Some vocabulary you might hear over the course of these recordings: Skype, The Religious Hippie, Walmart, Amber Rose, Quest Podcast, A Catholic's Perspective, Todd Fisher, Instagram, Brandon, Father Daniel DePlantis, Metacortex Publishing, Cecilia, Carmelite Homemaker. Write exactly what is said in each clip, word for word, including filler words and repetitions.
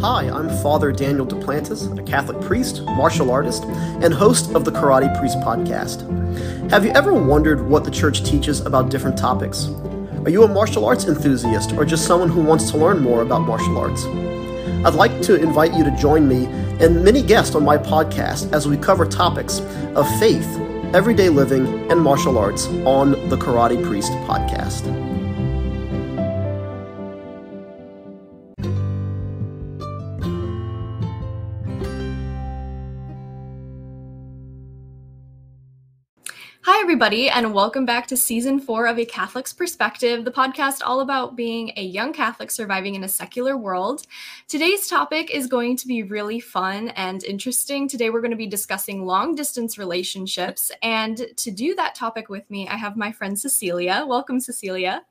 Hi, I'm Father Daniel DePlantis, a Catholic priest, martial artist, and host of the Karate Priest Podcast. Have you ever wondered what the Church teaches about different topics? Are you a martial arts enthusiast or just someone who wants to learn more about martial arts? I'd like to invite you to join me and many guests on my podcast as we cover topics of faith, everyday living, and martial arts on the Karate Priest Podcast. Hi, everybody, and welcome back to Season four of A Catholic's Perspective, the podcast all about being a young Catholic surviving in a secular world. Today's topic is going to be really fun and interesting. Today, we're going to be discussing long-distance relationships, and to do that topic with me, I have my friend Cecilia. Welcome, Cecilia.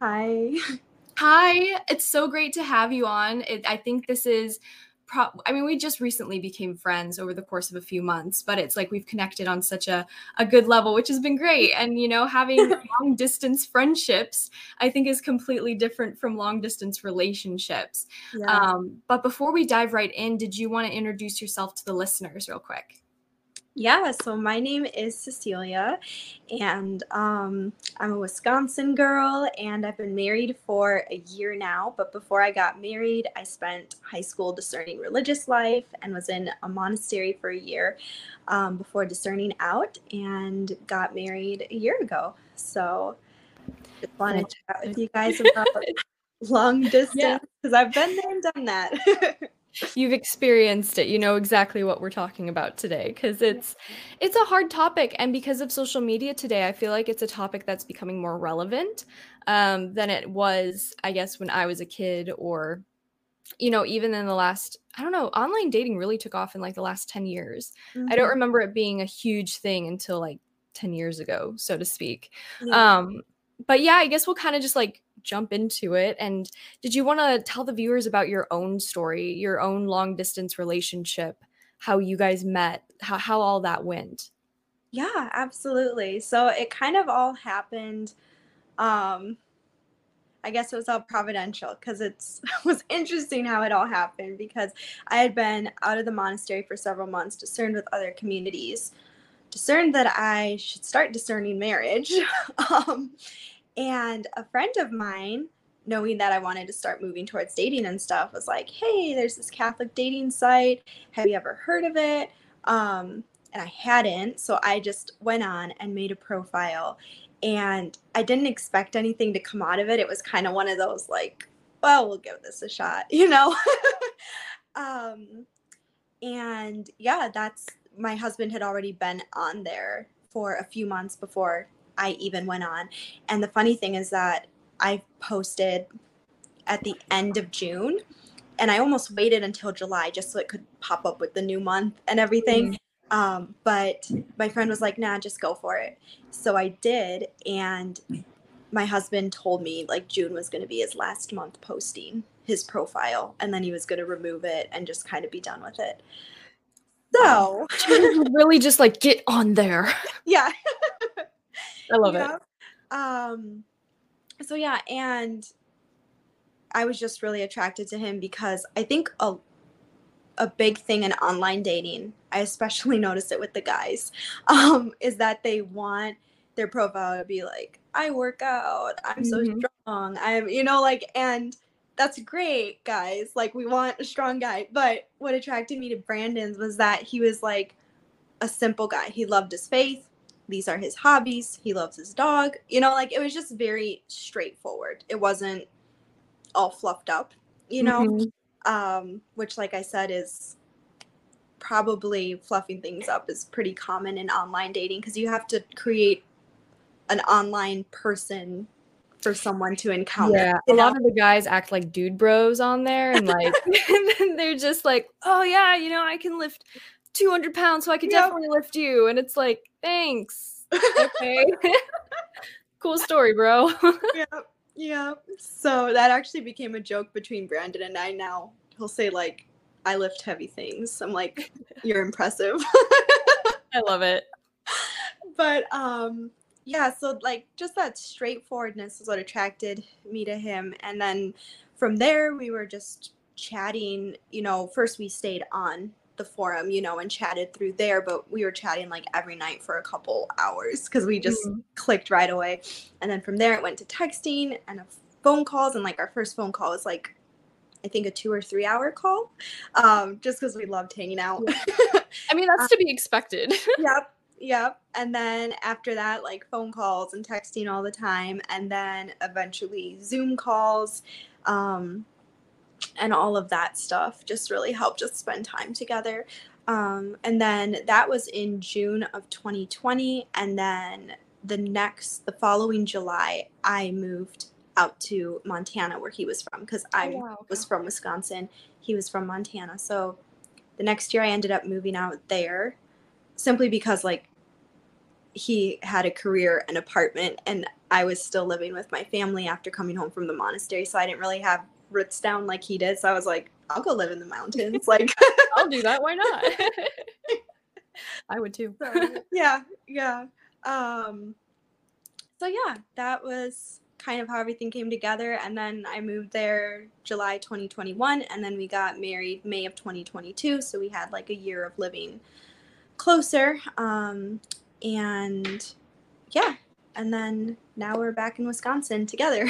Hi. Hi. It's so great to have you on. It, I think this is... I mean, we just recently became friends over the course of a few months, but it's like we've connected on such a, a good level, which has been great. And, you know, having long distance friendships, I think, is completely different from long distance relationships. Yeah. Um, but before we dive right in, did you want to introduce yourself to the listeners real quick? Yeah, so my name is Cecilia, and um, I'm a Wisconsin girl, and I've been married for a year now. But before I got married, I spent high school discerning religious life and was in a monastery for a year um, before discerning out, and got married a year ago. So just wanted to chat with you guys about long distance, because yeah. I've been there and done that. You've experienced it. You know exactly what we're talking about today, because it's it's a hard topic. And because of social media today, I feel like it's a topic that's becoming more relevant um, than it was, I guess, when I was a kid, or, you know, even in the last, I don't know, online dating really took off in like the last ten years. Mm-hmm. I don't remember it being a huge thing until like ten years ago, so to speak. Yeah. Um, but yeah, I guess we'll kind of just like jump into it. And did you want to tell the viewers about your own story, your own long distance relationship, how you guys met, how, how all that went? Yeah, absolutely. So it kind of all happened. Um, I guess it was all providential, because it's, it was interesting how it all happened, because I had been out of the monastery for several months, discerned with other communities, discerned that I should start discerning marriage. um, And a friend of mine, knowing that I wanted to start moving towards dating and stuff, was like, hey, there's this Catholic dating site. Have you ever heard of it? Um, and I hadn't. So I just went on and made a profile. And I didn't expect anything to come out of it. It was kind of one of those like, well, we'll give this a shot, you know? um, and yeah, that's my husband had already been on there for a few months before I even went on. And the funny thing is that I posted at the end of June, and I almost waited until July just so it could pop up with the new month and everything. Um, but my friend was like, nah, just go for it. So I did. And my husband told me like June was going to be his last month posting his profile, and then he was going to remove it and just kind of be done with it. So really just like get on there. Yeah. I love yeah. it. Um, so yeah, and I was just really attracted to him, because I think a a big thing in online dating, I especially notice it with the guys, um, is that they want their profile to be like, I work out, I'm mm-hmm. so strong, I'm, you know, like, and that's great, guys. Like, we want a strong guy. But what attracted me to Brandon's was that he was like a simple guy. He loved his faith. These are his hobbies. He loves his dog. You know, like, it was just very straightforward. It wasn't all fluffed up, you know, mm-hmm. um, which, like I said, is probably fluffing things up is pretty common in online dating, because you have to create an online person for someone to encounter. Yeah, a lot of the guys act like dude bros on there, and like and then they're just like, oh, yeah, you know, I can lift two hundred pounds, so I could yep. definitely lift you. And it's like, thanks. Okay. Cool story, bro. Yeah. Yeah. So that actually became a joke between Brandon and I now. He'll say like, I lift heavy things. I'm like, you're impressive. I love it. But um, yeah, so like just that straightforwardness is what attracted me to him. And then from there, we were just chatting, you know, first we stayed on the forum, you know, and chatted through there, but we were chatting like every night for a couple hours because we just mm-hmm. clicked right away. And then from there it went to texting and phone calls, and like our first phone call was like I think a two or three hour call, um, just because we loved hanging out. Yeah. I mean, that's um, to be expected. Yep. Yep. And then after that, like phone calls and texting all the time. And then eventually Zoom calls um, and all of that stuff just really helped us spend time together. Um, and then that was in June of twenty twenty. And then the next, the following July, I moved out to Montana where he was from, because I oh, wow. was from Wisconsin. He was from Montana. So the next year I ended up moving out there simply because like he had a career and apartment and I was still living with my family after coming home from the monastery. So I didn't really have roots down like he did. So I was like, I'll go live in the mountains. Like I'll do that. Why not? I would too. So, yeah. Yeah. Um, so yeah, that was kind of how everything came together. And then I moved there July twenty twenty-one, and then we got married May of twenty twenty-two, so we had like a year of living closer, um and yeah and then now we're back in Wisconsin together.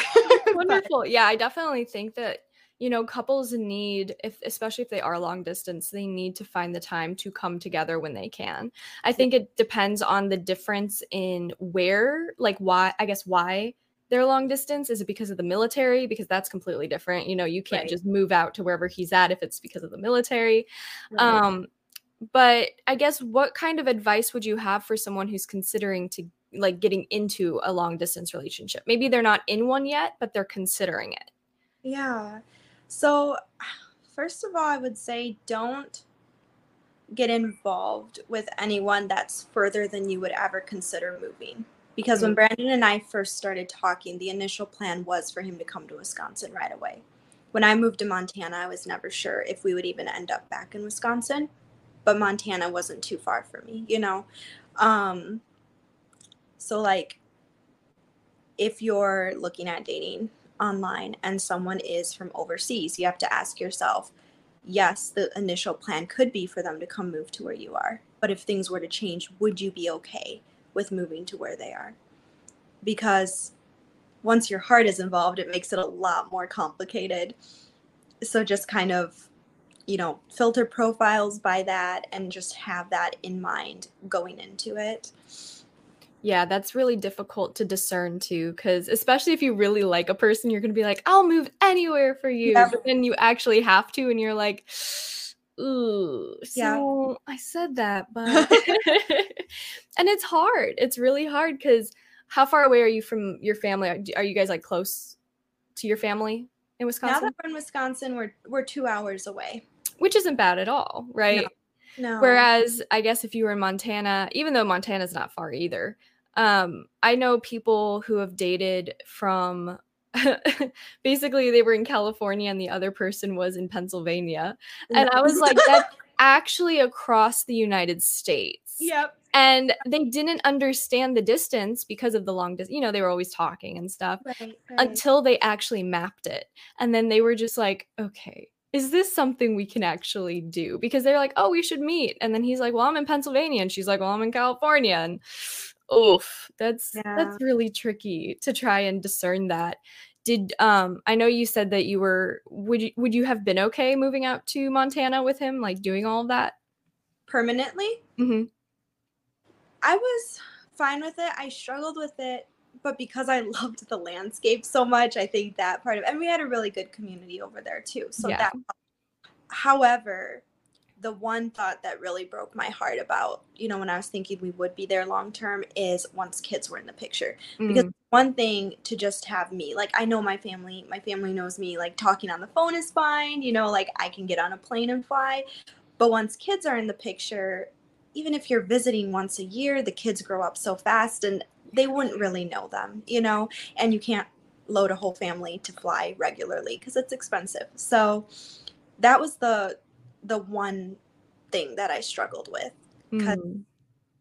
Wonderful. Yeah, I definitely think that, you know, couples need, if especially if they are long distance, they need to find the time to come together when they can. I think it depends on the difference in where, like why I guess why they're long distance. Is it because of the military? Because that's completely different. You know, you can't right. just move out to wherever he's at if it's because of the military. Right. Um, but I guess what kind of advice would you have for someone who's considering to like getting into a long distance relationship? Maybe they're not in one yet, but they're considering it. Yeah. So first of all, I would say don't get involved with anyone that's further than you would ever consider moving. Because when Brandon and I first started talking, the initial plan was for him to come to Wisconsin right away. When I moved to Montana, I was never sure if we would even end up back in Wisconsin, but Montana wasn't too far for me, you know? Um, so like, if you're looking at dating online and someone is from overseas, you have to ask yourself, yes, the initial plan could be for them to come move to where you are, but if things were to change, would you be okay with moving to where they are? Because once your heart is involved, it makes it a lot more complicated. So just kind of, you know, filter profiles by that and just have that in mind going into it. Yeah, that's really difficult to discern too, because especially if you really like a person, you're going to be like, I'll move anywhere for you. Yeah. But then you actually have to, and you're like, ooh, so yeah. I said that, but and it's hard. It's really hard because how far away are you from your family? Are, are you guys like close to your family in Wisconsin? Now that we're in Wisconsin, we're we're two hours away, which isn't bad at all, right? No. no. Whereas I guess if you were in Montana, even though Montana's not far either, um, I know people who have dated from. Basically they were in California and the other person was in Pennsylvania. And I was like, that's actually across the United States. Yep. And they didn't understand the distance because of the long distance. You know, they were always talking and stuff right, right. until they actually mapped it. And then they were just like, okay, is this something we can actually do? Because they're like, oh, we should meet. And then he's like, well, I'm in Pennsylvania. And she's like, well, I'm in California. And oof, that's yeah. that's really tricky to try and discern that. Did um I know you said that you were would you, would you have been okay moving out to Montana with him, like doing all of that permanently? Mm-hmm. I was fine with it. I struggled with it, but because I loved the landscape so much, I think that part of and we had a really good community over there too. So yeah. that however, the one thought that really broke my heart about, you know, when I was thinking we would be there long term is once kids were in the picture. Mm. Because one thing to just have me, like I know my family, my family knows me, like talking on the phone is fine, you know, like I can get on a plane and fly. But once kids are in the picture, even if you're visiting once a year, the kids grow up so fast and they wouldn't really know them, you know, and you can't load a whole family to fly regularly because it's expensive. So that was the the one thing that I struggled with because mm.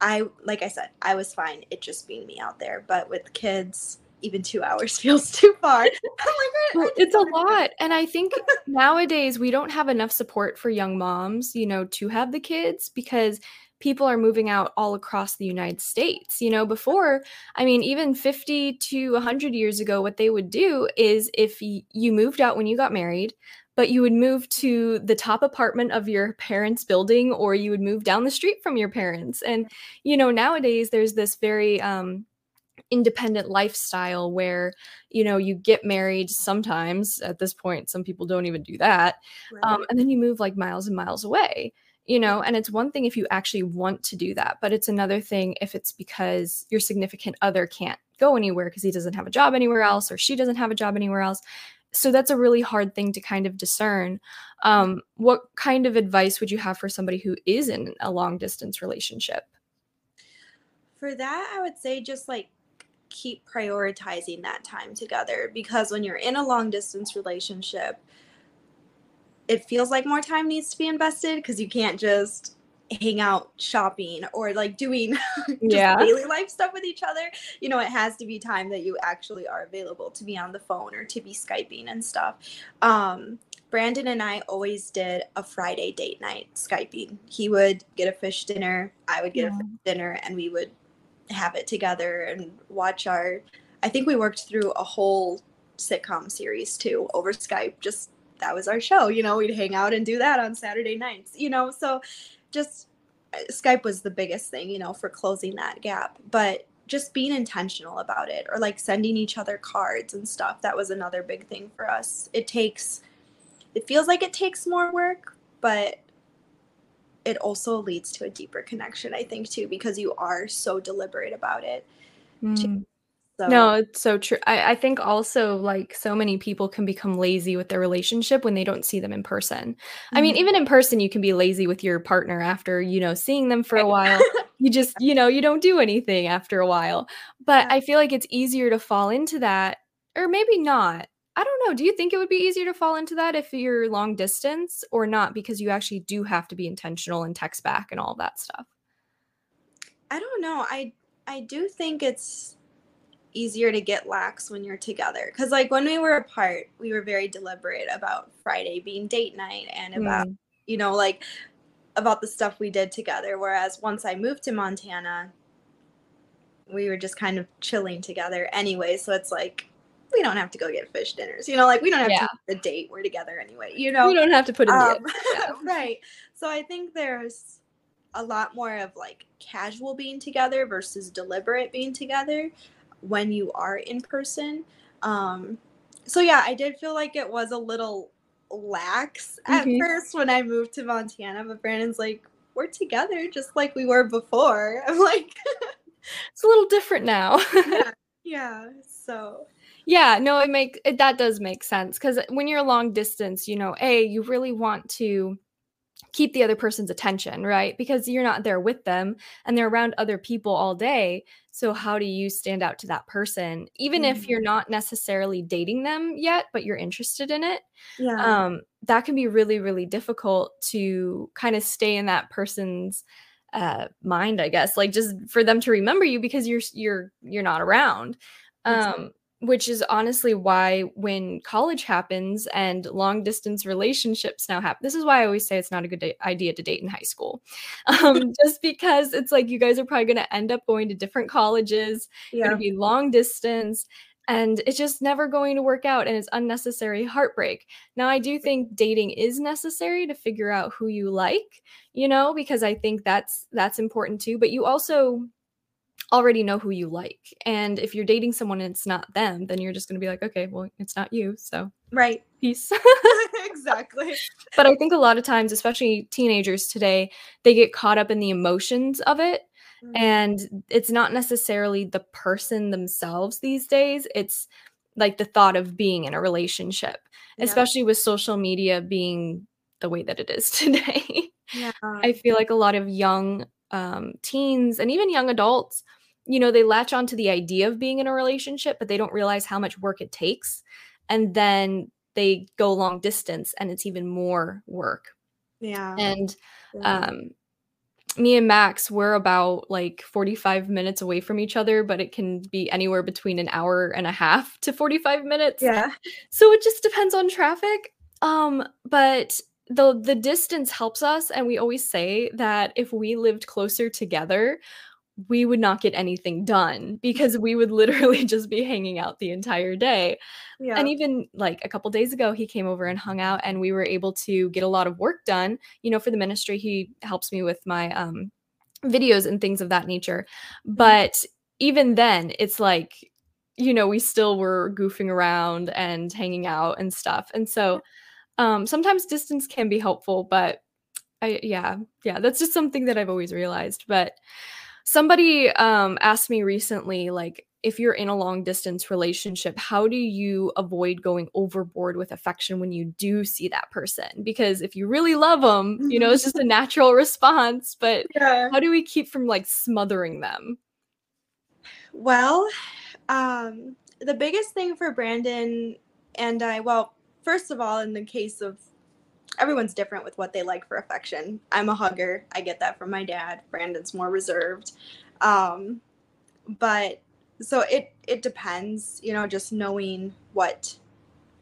I, like I said, I was fine. It just being me out there, but with kids, even two hours feels too far. I'm like, well, it's a lot. And I think nowadays we don't have enough support for young moms, you know, to have the kids, because people are moving out all across the United States. You know, before, I mean, even fifty to one hundred years ago, what they would do is if you moved out when you got married, but you would move to the top apartment of your parents' building, or you would move down the street from your parents. And, you know, nowadays there's this very um, independent lifestyle where, you know, you get married sometimes at this point, some people don't even do that. Right. Um, and then you move like miles and miles away, you know, and it's one thing if you actually want to do that, but it's another thing if it's because your significant other can't go anywhere because he doesn't have a job anywhere else, or she doesn't have a job anywhere else. So that's a really hard thing to kind of discern. Um, what kind of advice would you have for somebody who is in a long distance relationship? For that, I would say just like keep prioritizing that time together, because when you're in a long distance relationship, it feels like more time needs to be invested, because you can't just hang out shopping or like doing just yeah. daily life stuff with each other. You know, it has to be time that you actually are available to be on the phone or to be Skyping and stuff. Um, Brandon and I always did a Friday date night Skyping. He would get a fish dinner, I would get yeah. a fish dinner, and we would have it together and watch our, I think we worked through a whole sitcom series too over Skype. Just that was our show, you know, we'd hang out and do that on Saturday nights, you know, so just Skype was the biggest thing, you know, for closing that gap, but just being intentional about it, or like sending each other cards and stuff. That was another big thing for us. It takes, it feels like it takes more work, but it also leads to a deeper connection, I think, too, because you are so deliberate about it. Mm. So. No, it's so true. I, I think also like so many people can become lazy with their relationship when they don't see them in person. Mm-hmm. I mean, even in person, you can be lazy with your partner after, you know, seeing them for a while. You just, you know, you don't do anything after a while. But yeah. I feel like it's easier to fall into that, or maybe not. I don't know. Do you think it would be easier to fall into that if you're long distance or not? Because you actually do have to be intentional and text back and all that stuff. I don't know. I I do think it's easier to get lax when you're together. Because like when we were apart, we were very deliberate about Friday being date night and about, mm. you know, like about the stuff we did together. Whereas once I moved to Montana, we were just kind of chilling together anyway. So it's like, we don't have to go get fish dinners, you know, like we don't have yeah. to the date. We're together anyway, you know, we don't have to put in um, the yeah. right. So I think there's a lot more of like casual being together versus deliberate being together when you are in person. Um, so yeah, I did feel like it was a little lax at mm-hmm. first when I moved to Montana, but Brandon's like, we're together just like we were before. I'm like, it's a little different now. yeah, yeah. So yeah, no, it make it, that does make sense, because when you're long distance, you know, A, you really want to keep the other person's attention, right? Because you're not there with them and they're around other people all day. So how do you stand out to that person, even mm-hmm. if you're not necessarily dating them yet, but you're interested in it? Yeah. Um, that can be really, really difficult to kind of stay in that person's uh, mind, I guess, like just for them to remember you because you're you're you're not around. Um, exactly. Which is honestly why when college happens and long distance relationships now happen, this is why I always say it's not a good da- idea to date in high school. Um, just because it's like, you guys are probably going to end up going to different colleges. Yeah. It'll be long distance and it's just never going to work out, and it's unnecessary heartbreak. Now, I do think dating is necessary to figure out who you like, you know, because I think that's, that's important too, but you also already know who you like. And if you're dating someone and it's not them, then you're just going to be like, okay, well, it's not you. So right. Peace. Exactly. But I think a lot of times, especially teenagers today, they get caught up in the emotions of it. Mm-hmm. And it's not necessarily the person themselves these days. It's like the thought of being in a relationship, yeah. especially with social media being the way that it is today. Yeah. I feel like a lot of young Um, teens and even young adults, you know, they latch onto the idea of being in a relationship, but they don't realize how much work it takes. And then they go long distance and it's even more work. Yeah. And yeah. Um, me and Max, we're about like forty-five minutes away from each other, but it can be anywhere between an hour and a half to forty-five minutes. Yeah. So it just depends on traffic. Um, but the the distance helps us. And we always say that if we lived closer together, we would not get anything done because we would literally just be hanging out the entire day. Yeah. And even like a couple days ago, he came over and hung out and we were able to get a lot of work done, you know, for the ministry. He helps me with my um, videos and things of that nature. But even then it's like, you know, we still were goofing around and hanging out and stuff. And so um, sometimes distance can be helpful, but I, yeah, yeah, that's just something that I've always realized. But somebody um, asked me recently, like, if you're in a long distance relationship, how do you avoid going overboard with affection when you do see that person? Because if you really love them, you know, it's just a natural response. But yeah. How do we keep from like smothering them? Well, um, the biggest thing for Brandon and I, well, first of all, in the case of everyone's different with what they like for affection. I'm a hugger. I get that from my dad. Brandon's more reserved. Um, but so it, it depends, you know, just knowing what,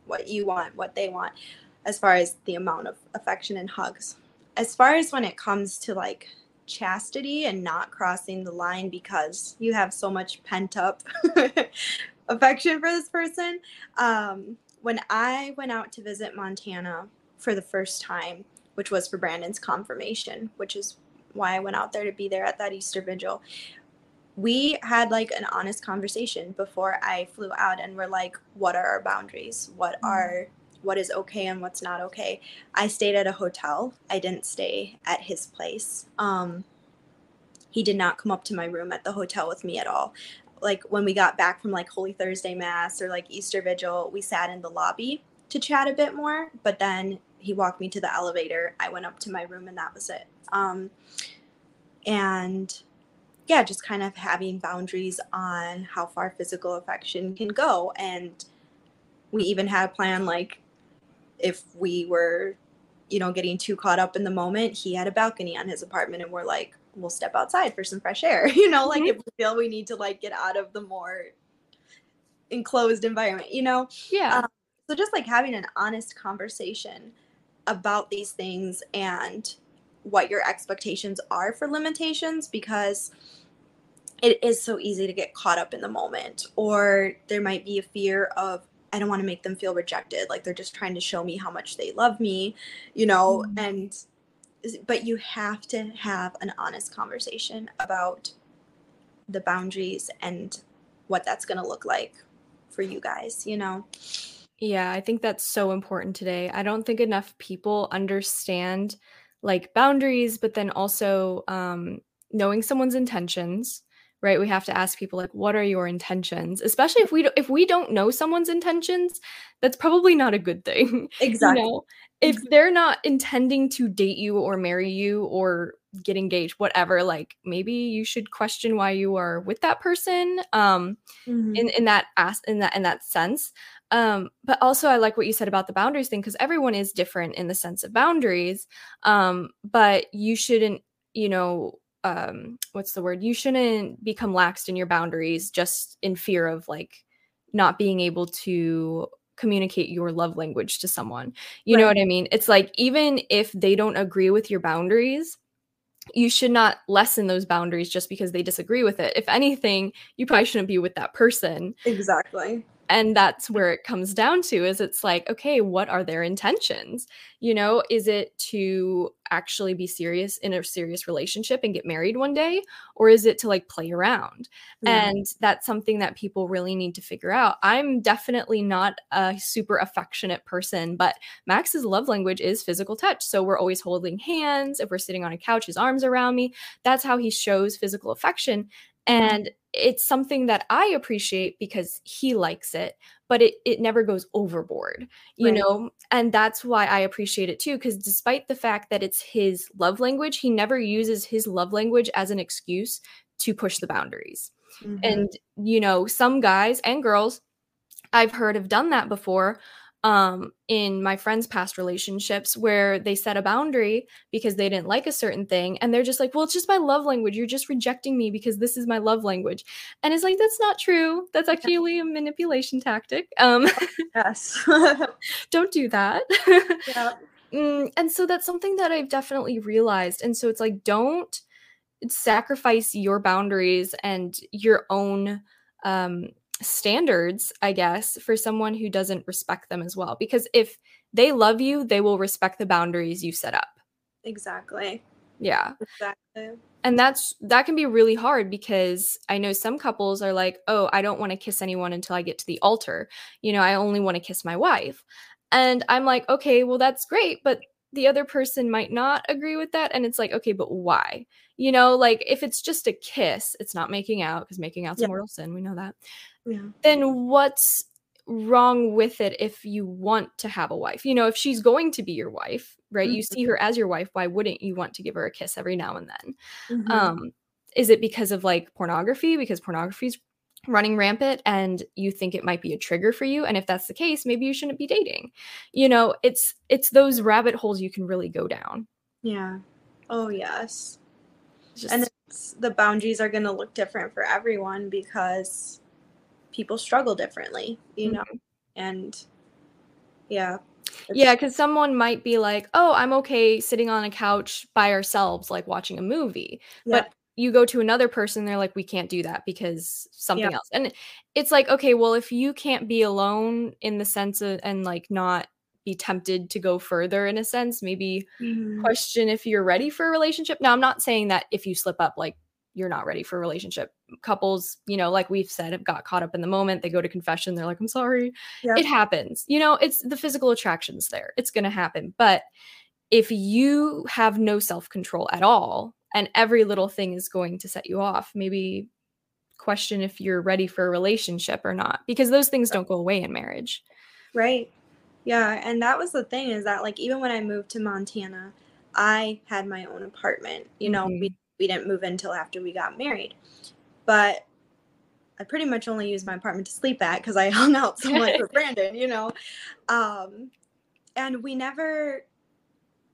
what you want, what they want, as far as the amount of affection and hugs. As far as when it comes to like chastity and not crossing the line because you have so much pent up affection for this person. Um, when I went out to visit Montana for the first time, which was for Brandon's confirmation, which is why I went out there to be there at that Easter vigil. We had like an honest conversation before I flew out and we're like, what are our boundaries? What are, what is okay and what's not okay? I stayed at a hotel. I didn't stay at his place. Um, he did not come up to my room at the hotel with me at all. Like when we got back from like Holy Thursday Mass or like Easter vigil, we sat in the lobby to chat a bit more, but then he walked me to the elevator. I went up to my room and that was it. Um, and yeah, just kind of having boundaries on how far physical affection can go. And we even had a plan, like if we were, you know, getting too caught up in the moment, he had a balcony on his apartment and we're like, we'll step outside for some fresh air. You know, mm-hmm. like if we feel we need to like get out of the more enclosed environment, you know? Yeah. Um, So just like having an honest conversation about these things and what your expectations are for limitations, because it is so easy to get caught up in the moment, or there might be a fear of, I don't want to make them feel rejected. Like they're just trying to show me how much they love me, you know, mm-hmm. and, but you have to have an honest conversation about the boundaries and what that's going to look like for you guys, you know? Yeah, I think that's so important today. I don't think enough people understand like boundaries, but then also um, knowing someone's intentions, right? We have to ask people like, what are your intentions? Especially if we do- if we don't know someone's intentions, that's probably not a good thing. Exactly. You know? If they're not intending to date you or marry you or get engaged, whatever, like maybe you should question why you are with that person. Um, mm-hmm. in in that as- in that in that sense. Um, but also I like what you said about the boundaries thing, because everyone is different in the sense of boundaries. Um, but you shouldn't, you know, um, what's the word? You shouldn't become laxed in your boundaries just in fear of like not being able to communicate your love language to someone. You right. know what I mean? It's like, even if they don't agree with your boundaries, you should not lessen those boundaries just because they disagree with it. If anything, you probably shouldn't be with that person. Exactly. And that's where it comes down to, is it's like, okay, what are their intentions? You know, is it to actually be serious in a serious relationship and get married one day? Or is it to like play around? Yeah. And that's something that people really need to figure out. I'm definitely not a super affectionate person, but Max's love language is physical touch. So we're always holding hands. If we're sitting on a couch, his arms around me, that's how he shows physical affection. And it's something that I appreciate because he likes it, but it, it never goes overboard, you right. know? And that's why I appreciate it too, because despite the fact that it's his love language, he never uses his love language as an excuse to push the boundaries. Mm-hmm. And, you know, some guys and girls I've heard have done that before, um, in my friends' past relationships where they set a boundary because they didn't like a certain thing. And they're just like, well, it's just my love language. You're just rejecting me because this is my love language. And it's like, that's not true. That's actually a manipulation tactic. Um, yes. Don't do that. Yeah. Mm, and so that's something that I've definitely realized. And so it's like, don't sacrifice your boundaries and your own um, standards, I guess, for someone who doesn't respect them as well. Because if they love you, they will respect the boundaries you set up. Exactly. Yeah. Exactly. And that's that can be really hard because I know some couples are like, oh, I don't want to kiss anyone until I get to the altar. You know, I only want to kiss my wife. And I'm like, okay, well, that's great. But the other person might not agree with that. And it's like, okay, but why? You know, like if it's just a kiss, it's not making out, because making out's yeah. a mortal sin. We know that. Yeah. Then what's wrong with it if you want to have a wife? You know, if she's going to be your wife, right? Mm-hmm. You see her as your wife. Why wouldn't you want to give her a kiss every now and then? Mm-hmm. Um, is it because of like pornography? Because pornography's running rampant and you think it might be a trigger for you. And if that's the case, maybe you shouldn't be dating. You know, it's, it's those rabbit holes you can really go down. Yeah. Oh, yes. Just, and it's, the boundaries are going to look different for everyone because people struggle differently, you mm-hmm. know? And yeah. Yeah. Cause someone might be like, oh, I'm okay sitting on a couch by ourselves, like watching a movie, yeah. but you go to another person, they're like, we can't do that because something yeah. else. And it's like, okay, well, if you can't be alone in the sense of, and like not be tempted to go further in a sense, maybe mm-hmm. question if you're ready for a relationship. Now, I'm not saying that if you slip up, like you're not ready for a relationship. Couples, you know, like we've said, have got caught up in the moment. They go to confession. They're like, I'm sorry. Yeah. It happens. You know, it's the physical attraction's there. It's going to happen. But if you have no self-control at all, and every little thing is going to set you off, maybe question if you're ready for a relationship or not, because those things don't go away in marriage. Right. Yeah. And that was the thing is that like, even when I moved to Montana, I had my own apartment, you know, mm-hmm. we, we didn't move in until after we got married, but I pretty much only used my apartment to sleep at because I hung out so much with Brandon, you know? Um, and we never,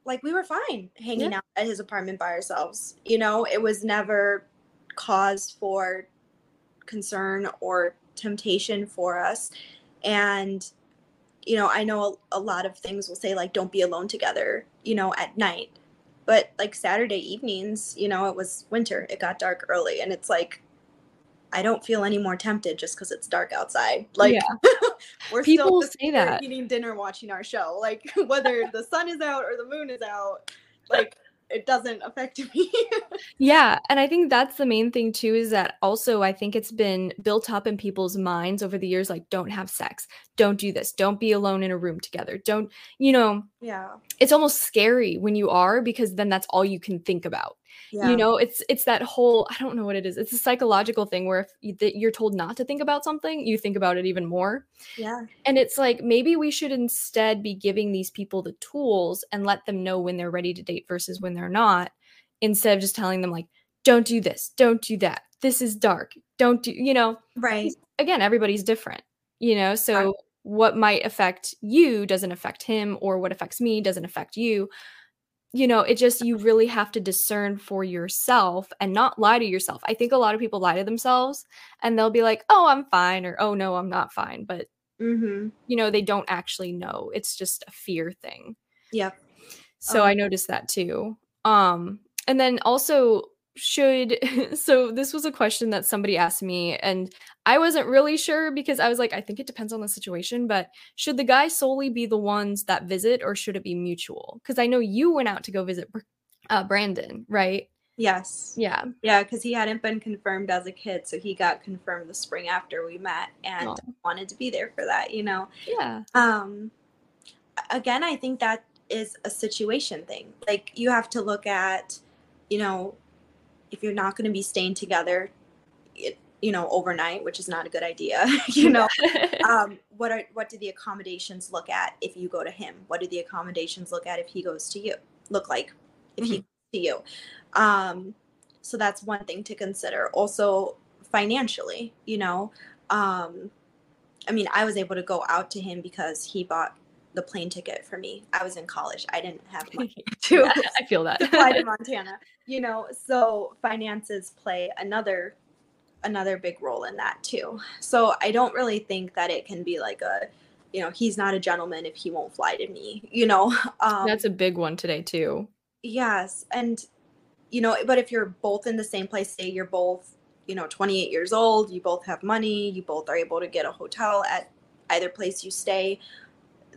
like we were fine hanging yeah. out at his apartment by ourselves. You know, it was never cause for concern or temptation for us. And, you know, I know a, a lot of things will say like, don't be alone together, you know, at night, but like Saturday evenings, you know, it was winter, it got dark early. And it's like, I don't feel any more tempted just because it's dark outside. Like yeah. we're people still say that. Eating dinner, watching our show, like whether the sun is out or the moon is out, like it doesn't affect me. Yeah. And I think that's the main thing too, is that also, I think it's been built up in people's minds over the years, like don't have sex, don't do this, don't be alone in a room together. Don't, you know, yeah, it's almost scary when you are, because then that's all you can think about. Yeah. You know, it's it's that whole, I don't know what it is. It's a psychological thing where if you th- you're told not to think about something, you think about it even more. Yeah. And it's like, maybe we should instead be giving these people the tools and let them know when they're ready to date versus when they're not, instead of just telling them like, don't do this, don't do that. This is dark. Don't do, you know. Right. Again, everybody's different, you know, so right. what might affect you doesn't affect him, or what affects me doesn't affect you. You know, it just, you really have to discern for yourself and not lie to yourself. I think a lot of people lie to themselves and they'll be like, oh, I'm fine. Or, oh no, I'm not fine. But, mm-hmm. you know, they don't actually know. It's just a fear thing. Yeah. So um, I noticed that too. Um, and then also should, so this was a question that somebody asked me and I wasn't really sure because I was like, I think it depends on the situation, but should the guy solely be the ones that visit or should it be mutual? Because I know you went out to go visit uh, Brandon, right? Yes. Yeah. Yeah, because he hadn't been confirmed as a kid. So he got confirmed the spring after we met and oh. wanted to be there for that, you know? Yeah. Um. Again, I think that is a situation thing. Like you have to look at, you know, if you're not going to be staying together, it, you know, overnight, which is not a good idea, you know, um, what are, what do the accommodations look at if you go to him? What do the accommodations look at if he goes to you, look like if mm-hmm. he goes to you? Um, so that's one thing to consider. Also financially, you know, um, I mean, I was able to go out to him because he bought the plane ticket for me. I was in college. I didn't have money to yeah, I feel that. to fly to Montana, you know, so finances play another, another big role in that too. So I don't really think that it can be like a, you know, he's not a gentleman if he won't fly to me, you know. Um, That's a big one today too. Yes. And, you know, but if you're both in the same place, say you're both, you know, twenty-eight years old, you both have money, you both are able to get a hotel at either place you stay,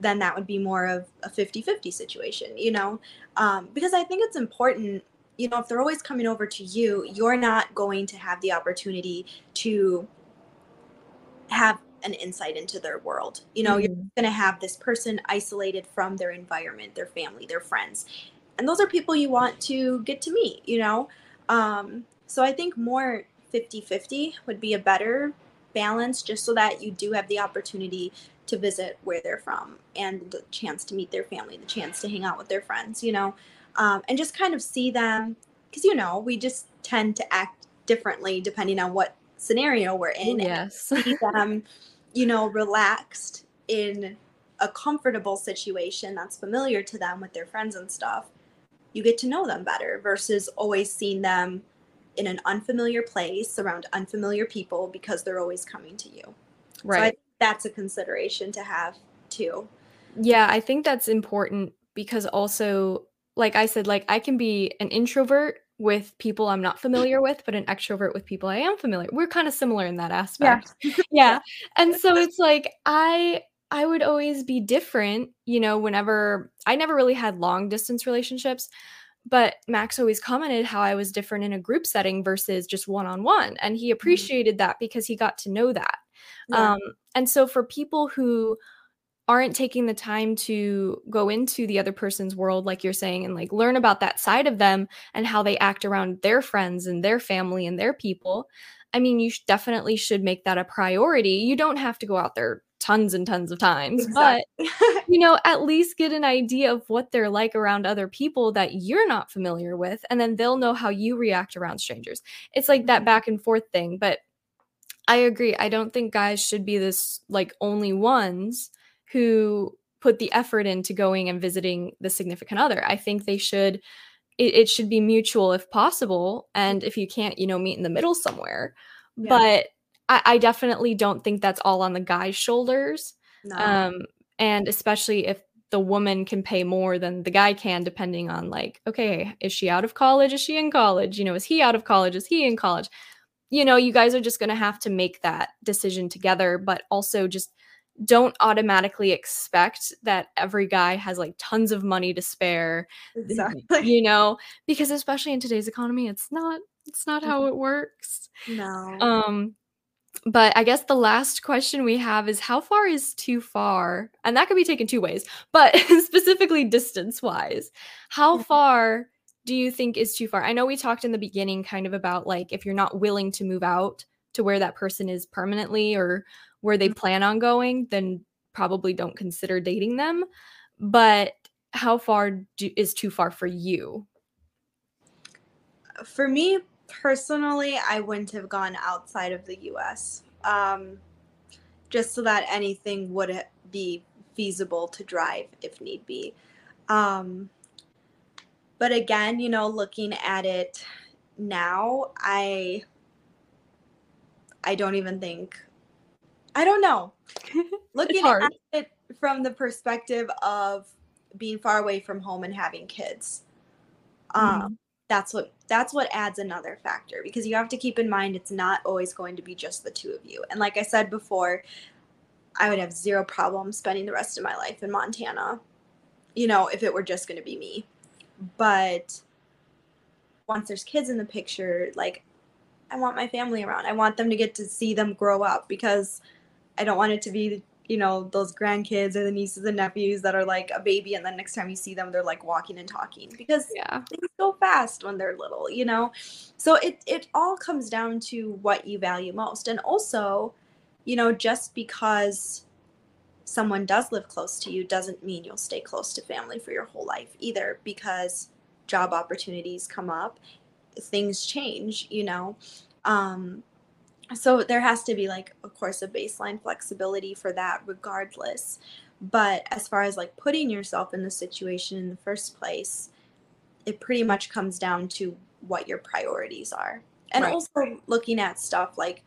then that would be more of a fifty-fifty situation, you know, um, because I think it's important, you know, if they're always coming over to you, you're not going to have the opportunity to have an insight into their world. You know, mm-hmm. you're going to have this person isolated from their environment, their family, their friends. And those are people you want to get to meet, you know. Um, so I think more fifty-fifty would be a better balance, just so that you do have the opportunity to visit where they're from and the chance to meet their family, the chance to hang out with their friends, you know, um, and just kind of see them, because, you know, we just tend to act differently depending on what scenario we're in. Yes. And see them, you know, relaxed in a comfortable situation that's familiar to them with their friends and stuff. You get to know them better versus always seeing them in an unfamiliar place around unfamiliar people because they're always coming to you. Right. So I think that's a consideration to have too. Yeah, I think that's important because also, like I said, like I can be an introvert with people I'm not familiar with, but an extrovert with people I am familiar. We're kind of similar in that aspect. Yeah. yeah. And so it's like, I, I would always be different, you know, whenever I never really had long distance relationships, but Max always commented how I was different in a group setting versus just one-on-one. And he appreciated mm-hmm. that because he got to know that. Yeah. Um, and so for people who aren't taking the time to go into the other person's world, like you're saying, and like learn about that side of them and how they act around their friends and their family and their people. I mean, you sh- definitely should make that a priority. You don't have to go out there tons and tons of times, exactly. but you know, at least get an idea of what they're like around other people that you're not familiar with. And then they'll know how you react around strangers. It's like that back and forth thing, but I agree. I don't think guys should be this like only ones who put the effort into going and visiting the significant other. I think they should, it, it should be mutual if possible. And if you can't, you know, meet in the middle somewhere, yeah. but I, I definitely don't think that's all on the guy's shoulders. No. Um, and especially if the woman can pay more than the guy can, depending on like, okay, is she out of college? Is she in college? You know, is he out of college? Is he in college? You know, you guys are just going to have to make that decision together, but also just don't automatically expect that every guy has like tons of money to spare, exactly. you know, because especially in today's economy, it's not, it's not how it works. No. Um, but I guess the last question we have is how far is too far? And that could be taken two ways, but specifically distance wise, how far do you think is too far? I know we talked in the beginning kind of about like, if you're not willing to move out to where that person is permanently or where they plan on going, then probably don't consider dating them. But how far do, is too far for you? For me personally, I wouldn't have gone outside of the U S um, just so that anything would be feasible to drive if need be. Um, but again, you know, looking at it now, I I don't even think I don't know. Looking at it from the perspective of being far away from home and having kids, um, mm-hmm. that's what that's what adds another factor, because you have to keep in mind it's not always going to be just the two of you. And like I said before, I would have zero problem spending the rest of my life in Montana, you know, if it were just going to be me. But once there's kids in the picture, like I want my family around. I want them to get to see them grow up, because I don't want it to be, you know, those grandkids or the nieces and nephews that are like a baby, and then next time you see them, they're like walking and talking, because yeah. things go fast when they're little, you know? So it, it all comes down to what you value most. And also, you know, just because someone does live close to you doesn't mean you'll stay close to family for your whole life either, because job opportunities come up, things change, you know? Um, So there has to be, like, of course, a baseline flexibility for that regardless. But as far as, like, putting yourself in the situation in the first place, it pretty much comes down to what your priorities are. And right. also looking at stuff like,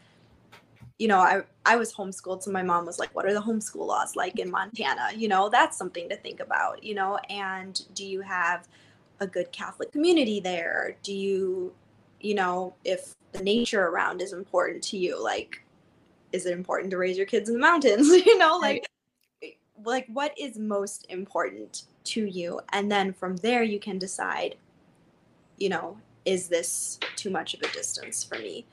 you know, I, I was homeschooled. So my mom was like, what are the homeschool laws like in Montana? You know, that's something to think about, you know, and do you have a good Catholic community there? Do you, you know, if the nature around is important to you, like, is it important to raise your kids in the mountains? You know, like, right. like what is most important to you? And then from there you can decide, you know, is this too much of a distance for me?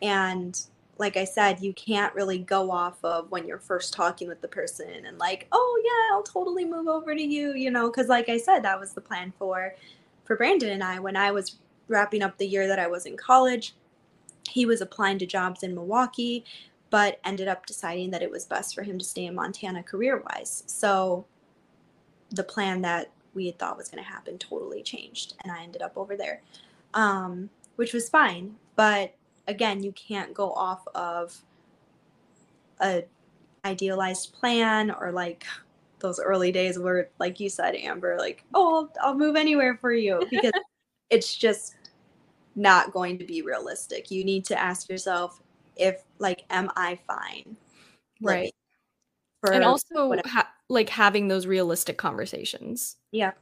And like I said, you can't really go off of when you're first talking with the person and like, oh, yeah, I'll totally move over to you, you know, because like I said, that was the plan for for Brandon and I. When I was wrapping up the year that I was in college, he was applying to jobs in Milwaukee, but ended up deciding that it was best for him to stay in Montana career-wise. So the plan that we had thought was going to happen totally changed, and I ended up over there, um, which was fine. But again, you can't go off of a idealized plan or like those early days where, like you said, Amber, like, oh, I'll, I'll move anywhere for you, because it's just not going to be realistic. You need to ask yourself if, like, am I fine? Right. Like, and also ha- like having those realistic conversations. Yeah.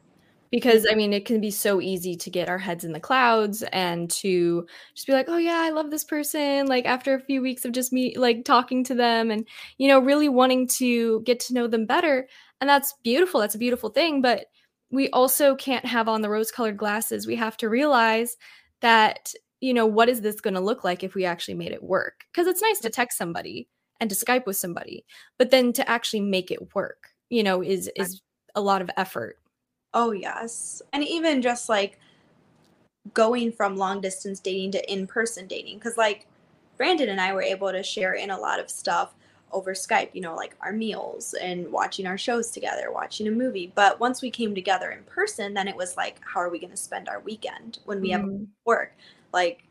Because, I mean, it can be so easy to get our heads in the clouds and to just be like, oh, yeah, I love this person. Like, after a few weeks of just me, like, talking to them and, you know, really wanting to get to know them better. And that's beautiful. That's a beautiful thing. But we also can't have on the rose-colored glasses. We have to realize that, you know, what is this going to look like if we actually made it work? Because it's nice to text somebody and to Skype with somebody. But then to actually make it work, you know, is is a lot of effort. Oh, yes. And even just like going from long distance dating to in-person dating, because like Brandon and I were able to share in a lot of stuff over Skype, you know, like our meals and watching our shows together, watching a movie. But once we came together in person, then it was like, how are we going to spend our weekend when we mm-hmm. have work? Like,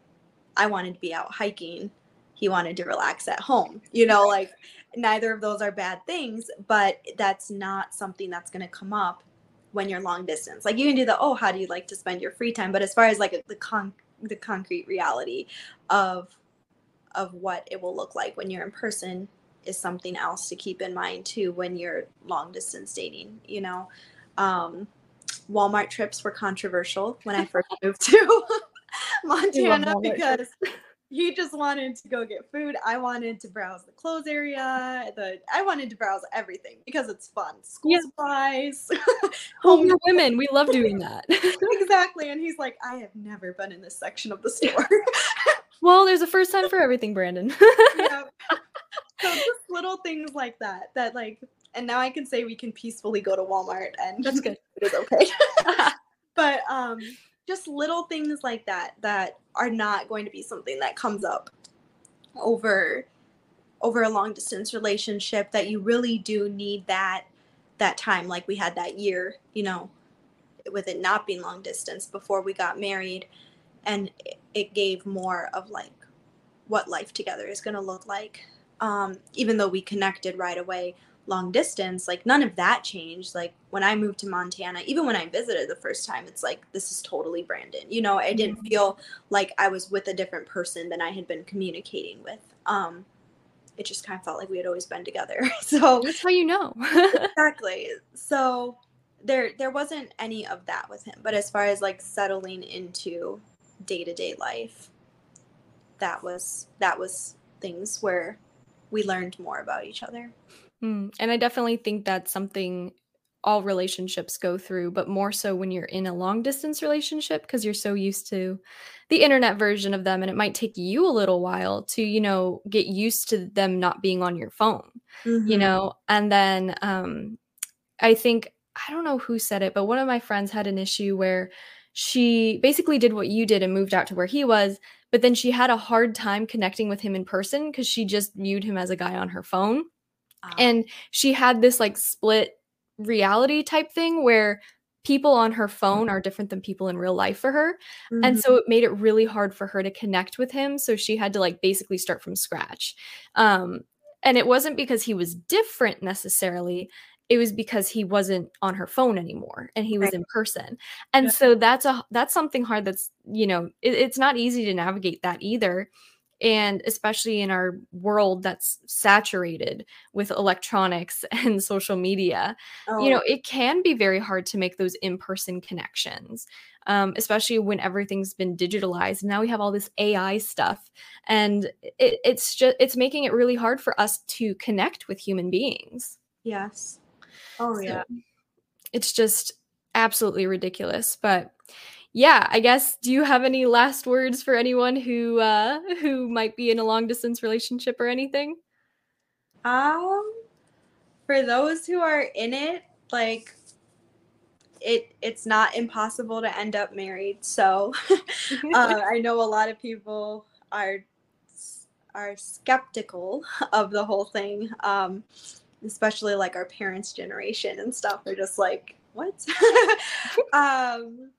I wanted to be out hiking. He wanted to relax at home, you know, like neither of those are bad things, but that's not something that's going to come up when you're long distance. Like, you can do the, oh, how do you like to spend your free time? But as far as like the con- the concrete reality of of what it will look like when you're in person is something else to keep in mind too when you're long distance dating, you know. Um, Walmart trips were controversial when I first moved to Montana because he just wanted to go get food. I wanted to browse the clothes area. The I wanted to browse everything because it's fun. School yes. supplies. Home for women. We love doing that. Exactly. And he's like, I have never been in this section of the store. Well, there's a first time for everything, Brandon. Yeah. So just little things like that. That like, and now I can say we can peacefully go to Walmart and that's good. It is okay. But um just little things like that that are not going to be something that comes up over over a long distance relationship, that you really do need that that time like we had that year, you know, with it not being long distance before we got married. And it gave more of like what life together is going to look like. Um, even though we connected right away long distance, like none of that changed. Like when I moved to Montana, even when I visited the first time, it's like, this is totally Brandon. You know, I didn't feel like I was with a different person than I had been communicating with. Um, it just kind of felt like we had always been together. So that's how you know. Exactly. So there, there wasn't any of that with him. But as far as like settling into day-to-day life, that was, that was things where we learned more about each other. Mm, and I definitely think that's something all relationships go through, but more so when you're in a long distance relationship, because you're so used to the internet version of them. And it might take you a little while to, you know, get used to them not being on your phone, mm-hmm. you know, and then um, I think, I don't know who said it, but one of my friends had an issue where she basically did what you did and moved out to where he was. But then she had a hard time connecting with him in person because she just viewed him as a guy on her phone. And she had this like split reality type thing where people on her phone are different than people in real life for her. Mm-hmm. And so it made it really hard for her to connect with him. So she had to like basically start from scratch. Um, and it wasn't because he was different necessarily. It was because he wasn't on her phone anymore and he was right. in person. And yeah. so that's a, that's something hard. That's, you know, it, it's not easy to navigate that either. And especially in our world that's saturated with electronics and social media, oh. you know, it can be very hard to make those in-person connections, um, especially when everything's been digitalized. Now we have all this A I stuff, and it, it's just it's making it really hard for us to connect with human beings. Yes. Oh, so yeah. It's just absolutely ridiculous, but. Yeah, I guess. Do you have any last words for anyone who uh, who might be in a long distance relationship or anything? Um, for those who are in it, like it it's not impossible to end up married. So uh, I know a lot of people are are skeptical of the whole thing, um, especially like our parents' generation and stuff. They're just like, what? um.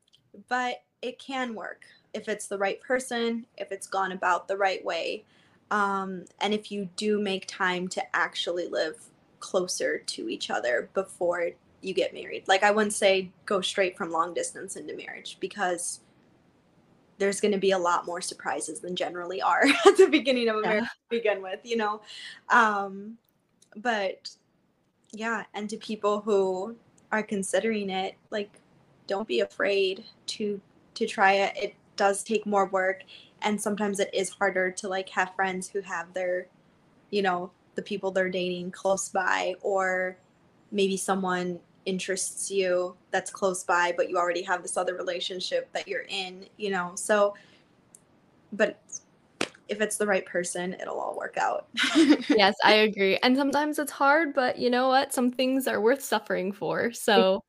But it can work if it's the right person, if it's gone about the right way. Um, and if you do make time to actually live closer to each other before you get married. Like I wouldn't say go straight from long distance into marriage, because there's going to be a lot more surprises than generally are at the beginning of a marriage yeah. to begin with, you know. Um, but yeah, and to people who are considering it, like, don't be afraid to to try it. It does take more work, and sometimes it is harder to like have friends who have their, you know, the people they're dating close by, or maybe someone interests you that's close by, but you already have this other relationship that you're in, you know. So, but if it's the right person, it'll all work out. Yes, I agree. And sometimes it's hard, but you know what? Some things are worth suffering for. So.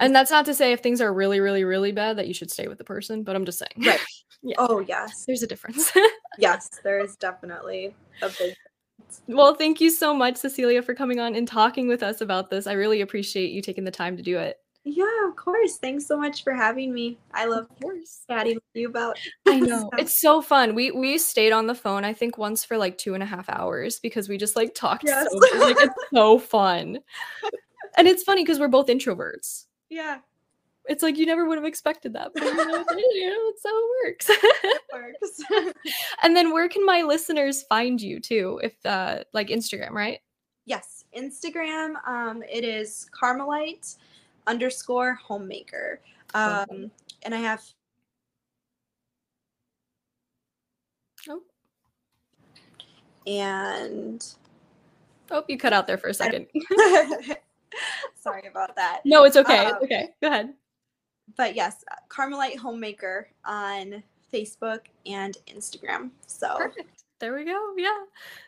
And that's not to say if things are really, really, really bad that you should stay with the person, but I'm just saying. Right. Yeah. Oh, yes. There's a difference. Yes, there is definitely a big difference. Well, thank you so much, Cecilia, for coming on and talking with us about this. I really appreciate you taking the time to do it. Yeah, of course. Thanks so much for having me. I love of course. chatting with you about I know. It's so fun. We we stayed on the phone, I think, once for like two and a half hours because we just like talked yes. so much. Like, it's so fun. And it's funny because we're both introverts. Yeah. It's like you never would have expected that, but you know, you know it's how it works. It works. And then where can my listeners find you too? If uh like Instagram, right? Yes. Instagram. Um, it is Carmelite underscore homemaker. Um oh. And I have Oh. And oh, you cut out there for a second. Sorry about that. No, it's okay. Um, it's okay. Go ahead. But yes, Carmelite Homemaker on Facebook and Instagram. So perfect. There we go. Yeah.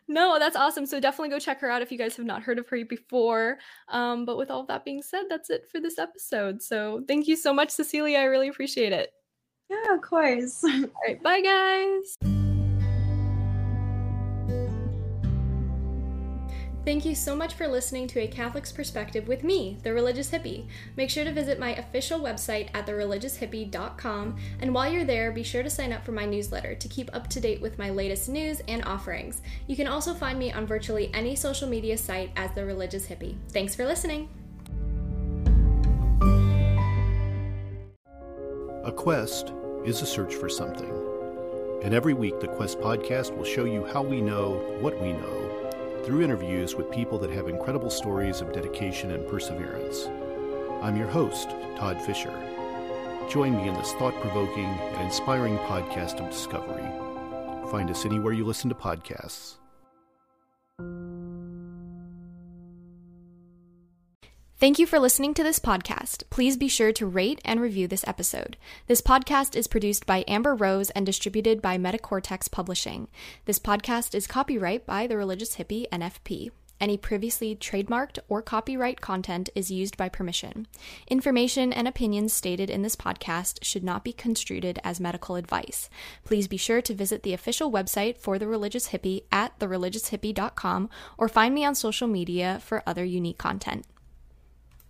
No, that's awesome. So definitely go check her out if you guys have not heard of her before. Um, but with all that being said, that's it for this episode. So thank you so much, Cecilia. I really appreciate it. Yeah, of course. All right. Bye, guys. Thank you so much for listening to A Catholic's Perspective with me, The Religious Hippie. Make sure to visit my official website at the religious hippie dot com, and while you're there, be sure to sign up for my newsletter to keep up to date with my latest news and offerings. You can also find me on virtually any social media site as The Religious Hippie. Thanks for listening! A quest is a search for something, and every week the Quest Podcast will show you how we know what we know, through interviews with people that have incredible stories of dedication and perseverance. I'm your host, Todd Fisher. Join me in this thought-provoking and inspiring podcast of discovery. Find us anywhere you listen to podcasts. Thank you for listening to this podcast. Please be sure to rate and review this episode. This podcast is produced by Amber Rose and distributed by Metacortex Publishing. This podcast is copyright by The Religious Hippie N F P. Any previously trademarked or copyright content is used by permission. Information and opinions stated in this podcast should not be construed as medical advice. Please be sure to visit the official website for The Religious Hippie at the religious hippie dot com, or find me on social media for other unique content.